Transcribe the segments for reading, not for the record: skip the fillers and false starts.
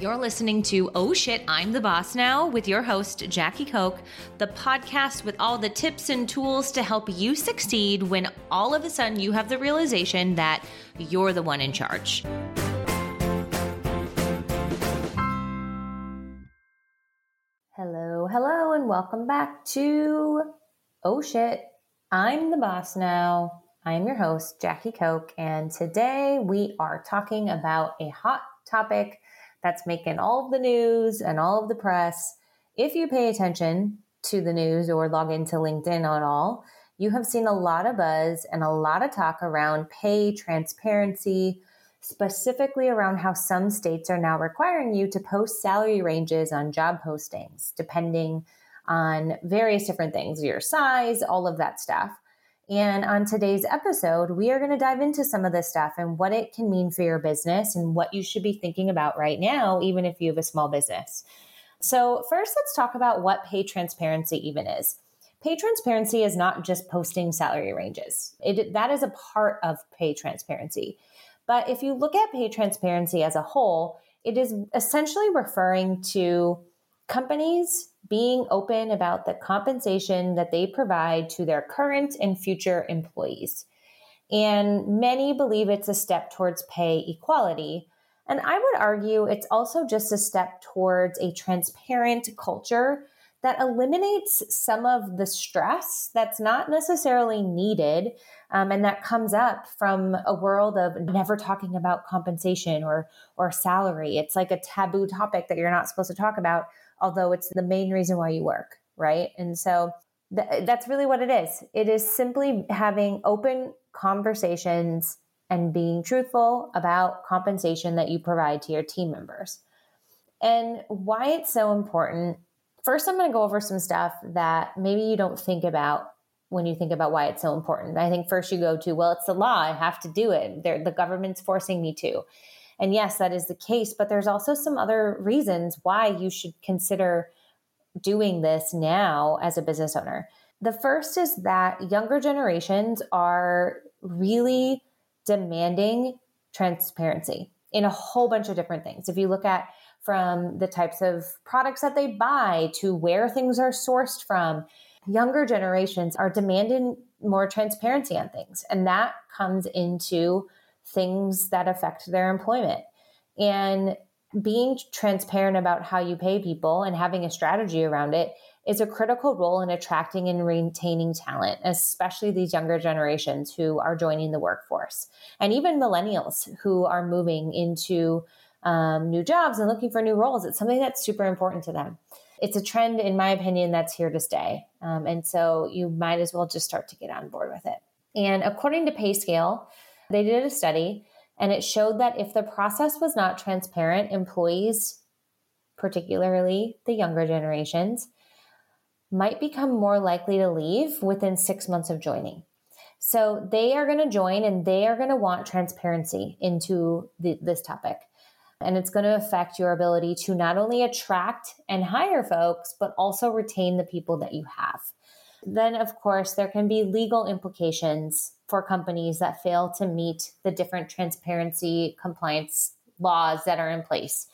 You're listening to Oh Shit, I'm the Boss Now with your host, Jackie Koch, the podcast with all the tips and tools to help you succeed when all of a sudden you have the realization that you're the one in charge. Hello, hello, and welcome back to Oh Shit, I'm the Boss Now. I'm your host, Jackie Koch, and today we are talking about a hot topic that's making all of the news and all of the press. If you pay attention to the news or log into LinkedIn at all, you have seen a lot of buzz and a lot of talk around pay transparency, specifically around how some states are now requiring you to post salary ranges on job postings, depending on various different things, your size, all of that stuff. And on today's episode, we are going to dive into some of this stuff and what it can mean for your business and what you should be thinking about right now, even if you have a small business. So first, let's talk about what pay transparency even is. Pay transparency is not just posting salary ranges. That is a part of pay transparency. But if you look at pay transparency as a whole, it is essentially referring to companies being open about the compensation that they provide to their current and future employees. And many believe it's a step towards pay equality. And I would argue it's also just a step towards a transparent culture that eliminates some of the stress that's not necessarily needed, and that comes up from a world of never talking about compensation or salary. It's like a taboo topic that you're not supposed to talk about, although it's the main reason why you work, right? And so that's really what it is. It is simply having open conversations and being truthful about compensation that you provide to your team members. And why it's so important, first I'm going to go over some stuff that maybe you don't think about when you think about why it's so important. I think first you go to, well, it's the law, I have to do it. The government's forcing me to. And yes, that is the case, but there's also some other reasons why you should consider doing this now as a business owner. The first is that younger generations are really demanding transparency in a whole bunch of different things. If you look at from the types of products that they buy to where things are sourced from, younger generations are demanding more transparency on things. And that comes into things that affect their employment. And being transparent about how you pay people and having a strategy around it is a critical role in attracting and retaining talent, especially these younger generations who are joining the workforce, and even millennials who are moving into new jobs and looking for new roles. It's something that's super important to them. It's a trend, in my opinion, that's here to stay. And so you might as well just start to get on board with it. And according to PayScale, they did a study, and it showed that if the process was not transparent, employees, particularly the younger generations, might become more likely to leave within 6 months of joining. So they are going to join, and they are going to want transparency into this topic. And it's going to affect your ability to not only attract and hire folks, but also retain the people that you have. Then, of course, there can be legal implications for companies that fail to meet the different transparency compliance laws that are in place.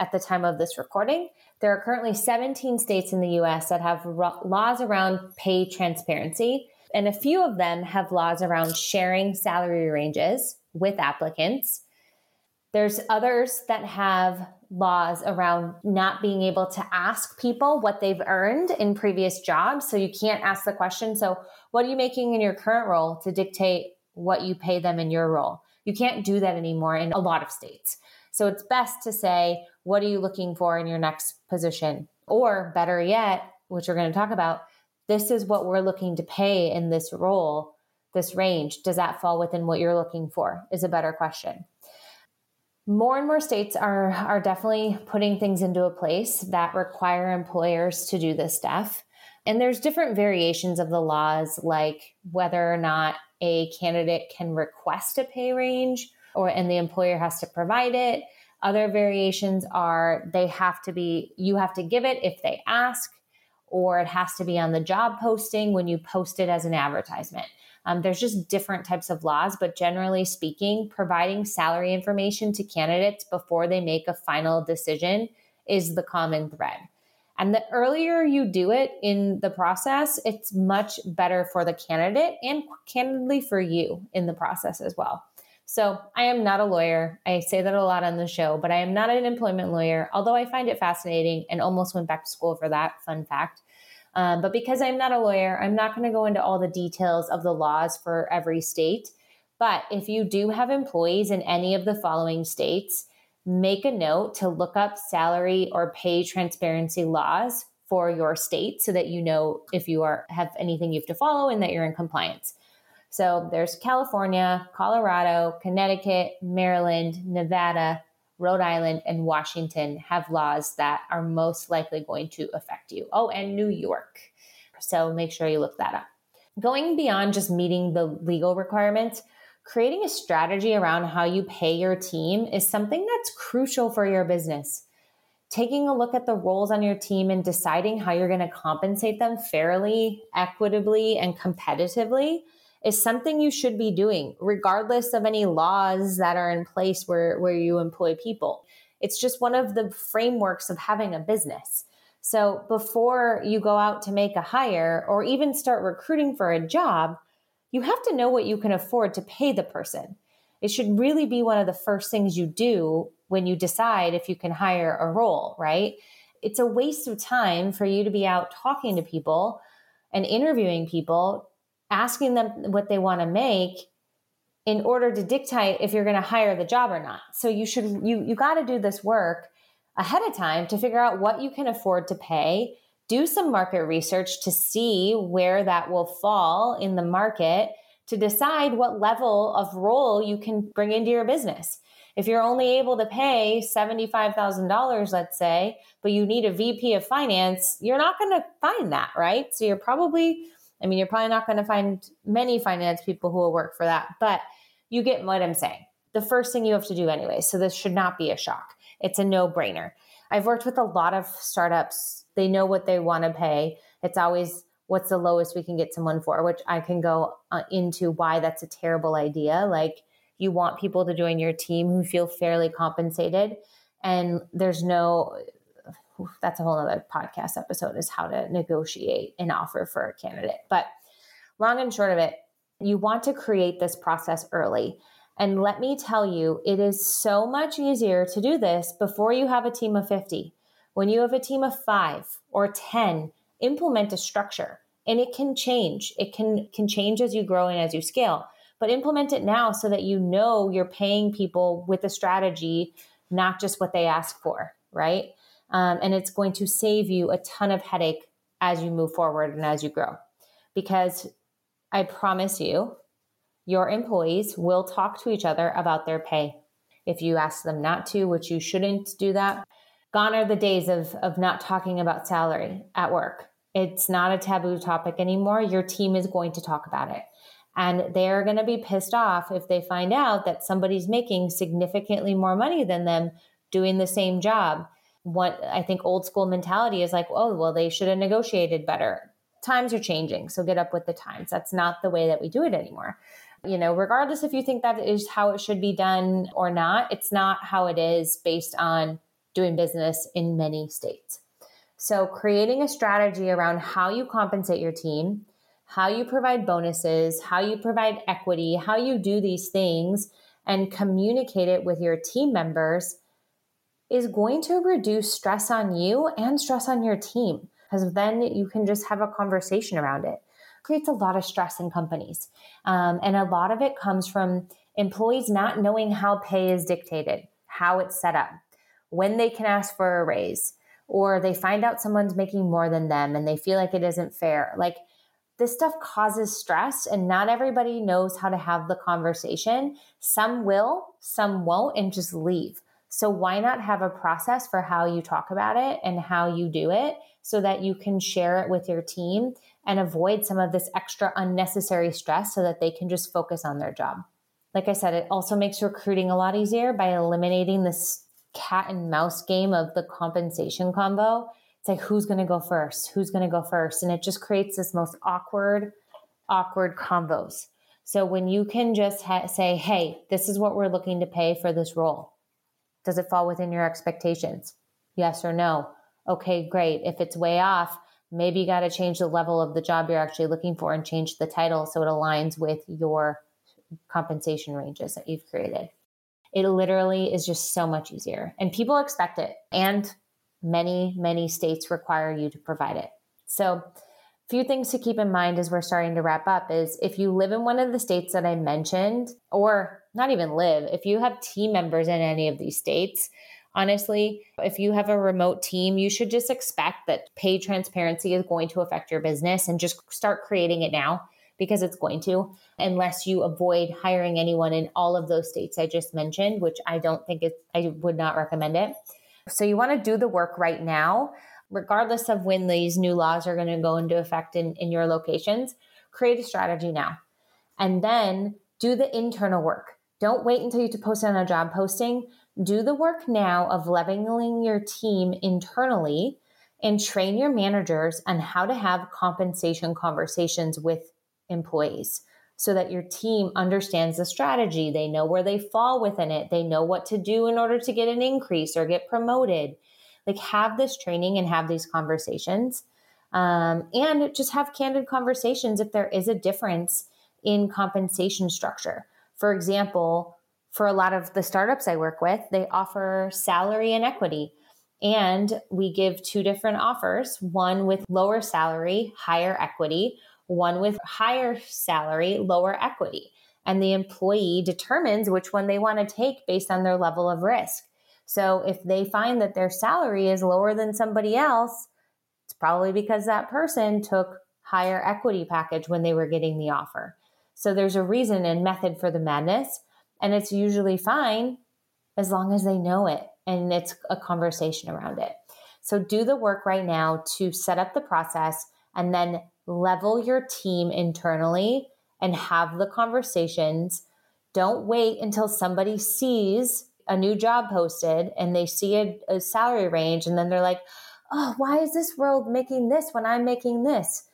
At the time of this recording, there are currently 17 states in the US that have laws around pay transparency, and a few of them have laws around sharing salary ranges with applicants. There's others that have laws around not being able to ask people what they've earned in previous jobs. So you can't ask the question, so what are you making in your current role, to dictate what you pay them in your role? You can't do that anymore in a lot of states. So it's best to say, what are you looking for in your next position? Or better yet, which we're going to talk about, this is what we're looking to pay in this role, this range. Does that fall within what you're looking for? Is a better question. More and more states are definitely putting things into a place that require employers to do this stuff. And there's different variations of the laws, like whether or not a candidate can request a pay range and the employer has to provide it. Other variations are you have to give it if they ask, or it has to be on the job posting when you post it as an advertisement. There's just different types of laws, but generally speaking, providing salary information to candidates before they make a final decision is the common thread. And the earlier you do it in the process, it's much better for the candidate and candidly for you in the process as well. So I am not a lawyer. I say that a lot on the show, but I am not an employment lawyer, although I find it fascinating and almost went back to school for that, fun fact. But because I'm not a lawyer, I'm not going to go into all the details of the laws for every state. But if you do have employees in any of the following states, make a note to look up salary or pay transparency laws for your state so that you know if you have anything you have to follow and that you're in compliance. So there's California, Colorado, Connecticut, Maryland, Nevada, Rhode Island, and Washington have laws that are most likely going to affect you. Oh, and New York. So make sure you look that up. Going beyond just meeting the legal requirements, creating a strategy around how you pay your team is something that's crucial for your business. Taking a look at the roles on your team and deciding how you're going to compensate them fairly, equitably, and competitively is something you should be doing, regardless of any laws that are in place where you employ people. It's just one of the frameworks of having a business. So before you go out to make a hire or even start recruiting for a job, you have to know what you can afford to pay the person. It should really be one of the first things you do when you decide if you can hire a role, right? It's a waste of time for you to be out talking to people and interviewing people, asking them what they want to make in order to dictate if you're going to hire the job or not. So you got to do this work ahead of time to figure out what you can afford to pay. Do some market research to see where that will fall in the market to decide what level of role you can bring into your business. If you're only able to pay $75,000, let's say, but you need a VP of finance, you're not going to find that, right? So you're probably not going to find many finance people who will work for that, but you get what I'm saying. The first thing you have to do anyway, so this should not be a shock. It's a no-brainer. I've worked with a lot of startups. They know what they want to pay. It's always what's the lowest we can get someone for, which I can go into why that's a terrible idea. Like, you want people to join your team who feel fairly compensated. And that's a whole other podcast episode, is how to negotiate an offer for a candidate. But long and short of it, you want to create this process early. And let me tell you, it is so much easier to do this before you have a team of 50. When you have a team of 5 or 10, implement a structure, and it can change. It can change as you grow and as you scale, but implement it now so that you know you're paying people with a strategy, not just what they ask for, right? And it's going to save you a ton of headache as you move forward and as you grow, because I promise you, your employees will talk to each other about their pay. If you ask them not to, which you shouldn't do that. Gone are the days of not talking about salary at work. It's not a taboo topic anymore. Your team is going to talk about it. And they're going to be pissed off if they find out that somebody's making significantly more money than them doing the same job. What I think old school mentality is like, oh, well, they should have negotiated better. Times are changing, so get up with the times. That's not the way that we do it anymore. You know, regardless if you think that is how it should be done or not, it's not how it is based on doing business in many states. So creating a strategy around how you compensate your team, how you provide bonuses, how you provide equity, how you do these things and communicate it with your team members is going to reduce stress on you and stress on your team, because then you can just have a conversation around it. It creates a lot of stress in companies. And a lot of it comes from employees not knowing how pay is dictated, how it's set up, when they can ask for a raise, or they find out someone's making more than them and they feel like it isn't fair. Like, this stuff causes stress, and not everybody knows how to have the conversation. Some will, some won't, and just leave. So why not have a process for how you talk about it and how you do it so that you can share it with your team and avoid some of this extra unnecessary stress so that they can just focus on their job. Like I said, it also makes recruiting a lot easier by eliminating this cat and mouse game of the compensation combo. It's like, who's going to go first? Who's going to go first? And it just creates this most awkward combos. So when you can just say, hey, this is what we're looking to pay for this role. Does it fall within your expectations? Yes or no? Okay, great. If it's way off, maybe you got to change the level of the job you're actually looking for and change the title so it aligns with your compensation ranges that you've created. It literally is just so much easier. And people expect it. And many, many states require you to provide it. So a few things to keep in mind as we're starting to wrap up is if you live in one of the states that I mentioned, or not even live, if you have team members in any of these states, honestly, if you have a remote team, you should just expect that pay transparency is going to affect your business and just start creating it now because it's going to, unless you avoid hiring anyone in all of those states I just mentioned, which I don't think it's, I would not recommend it. So you want to do the work right now, regardless of when these new laws are going to go into effect in your locations. Create a strategy now, and then do the internal work. Don't wait until you post it on a job posting. Do the work now of leveling your team internally and train your managers on how to have compensation conversations with employees so that your team understands the strategy. They know where they fall within it. They know what to do in order to get an increase or get promoted. Like, have this training and have these conversations, and just have candid conversations if there is a difference in compensation structure. For example, for a lot of the startups I work with, they offer salary and equity, and we give two different offers, one with lower salary, higher equity, one with higher salary, lower equity. And the employee determines which one they want to take based on their level of risk. So if they find that their salary is lower than somebody else, it's probably because that person took higher equity package when they were getting the offer. So there's a reason and method for the madness, and it's usually fine as long as they know it and it's a conversation around it. So do the work right now to set up the process and then level your team internally and have the conversations. Don't wait until somebody sees a new job posted and they see a salary range and then they're like, oh, why is this world making this when I'm making this?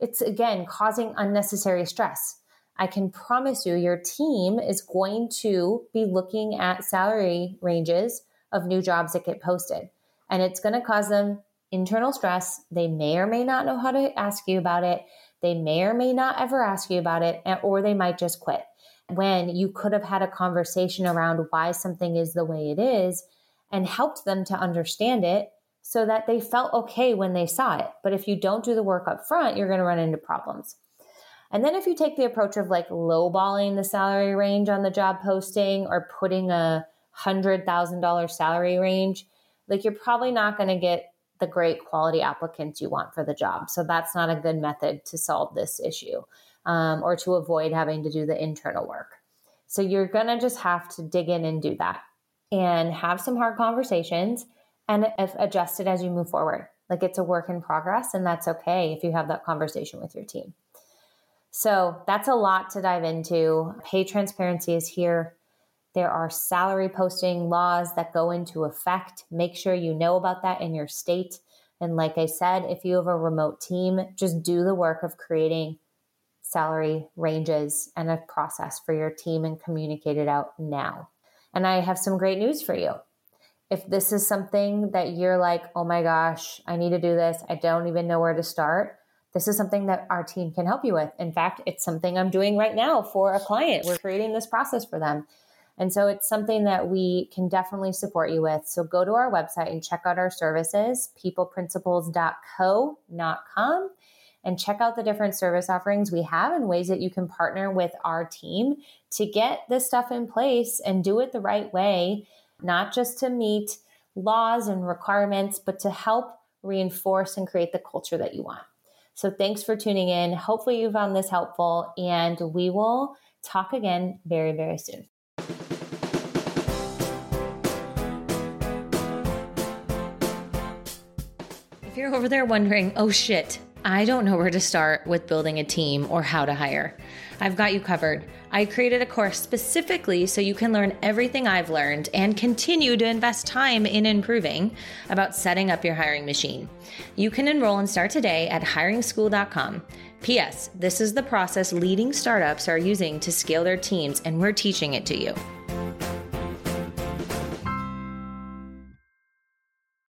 It's, again, causing unnecessary stress. I can promise you your team is going to be looking at salary ranges of new jobs that get posted, and it's going to cause them internal stress. They may or may not know how to ask you about it. They may or may not ever ask you about it, or they might just quit, when you could have had a conversation around why something is the way it is and helped them to understand it so that they felt okay when they saw it. But if you don't do the work up front, you're going to run into problems. And then if you take the approach of like lowballing the salary range on the job posting or putting a $100,000 salary range, like, you're probably not going to get the great quality applicants you want for the job. So that's not a good method to solve this issue. Or to avoid having to do the internal work. So you're going to just have to dig in and do that and have some hard conversations and adjust it as you move forward. Like, it's a work in progress, and that's okay if you have that conversation with your team. So that's a lot to dive into. Pay transparency is here. There are salary posting laws that go into effect. Make sure you know about that in your state. And like I said, if you have a remote team, just do the work of creating salary ranges and a process for your team and communicate it out now. And I have some great news for you. If this is something that you're like, oh my gosh, I need to do this, I don't even know where to start, this is something that our team can help you with. In fact, it's something I'm doing right now for a client. We're creating this process for them. And so it's something that we can definitely support you with. So go to our website and check out our services, peopleprinciples.co, not com. And check out the different service offerings we have and ways that you can partner with our team to get this stuff in place and do it the right way, not just to meet laws and requirements, but to help reinforce and create the culture that you want. So thanks for tuning in. Hopefully you found this helpful, and we will talk again very, very soon. If you're over there wondering, oh shit, I don't know where to start with building a team or how to hire, I've got you covered. I created a course specifically so you can learn everything I've learned and continue to invest time in improving about setting up your hiring machine. You can enroll and start today at hiringschool.com. P.S. This is the process leading startups are using to scale their teams, and we're teaching it to you.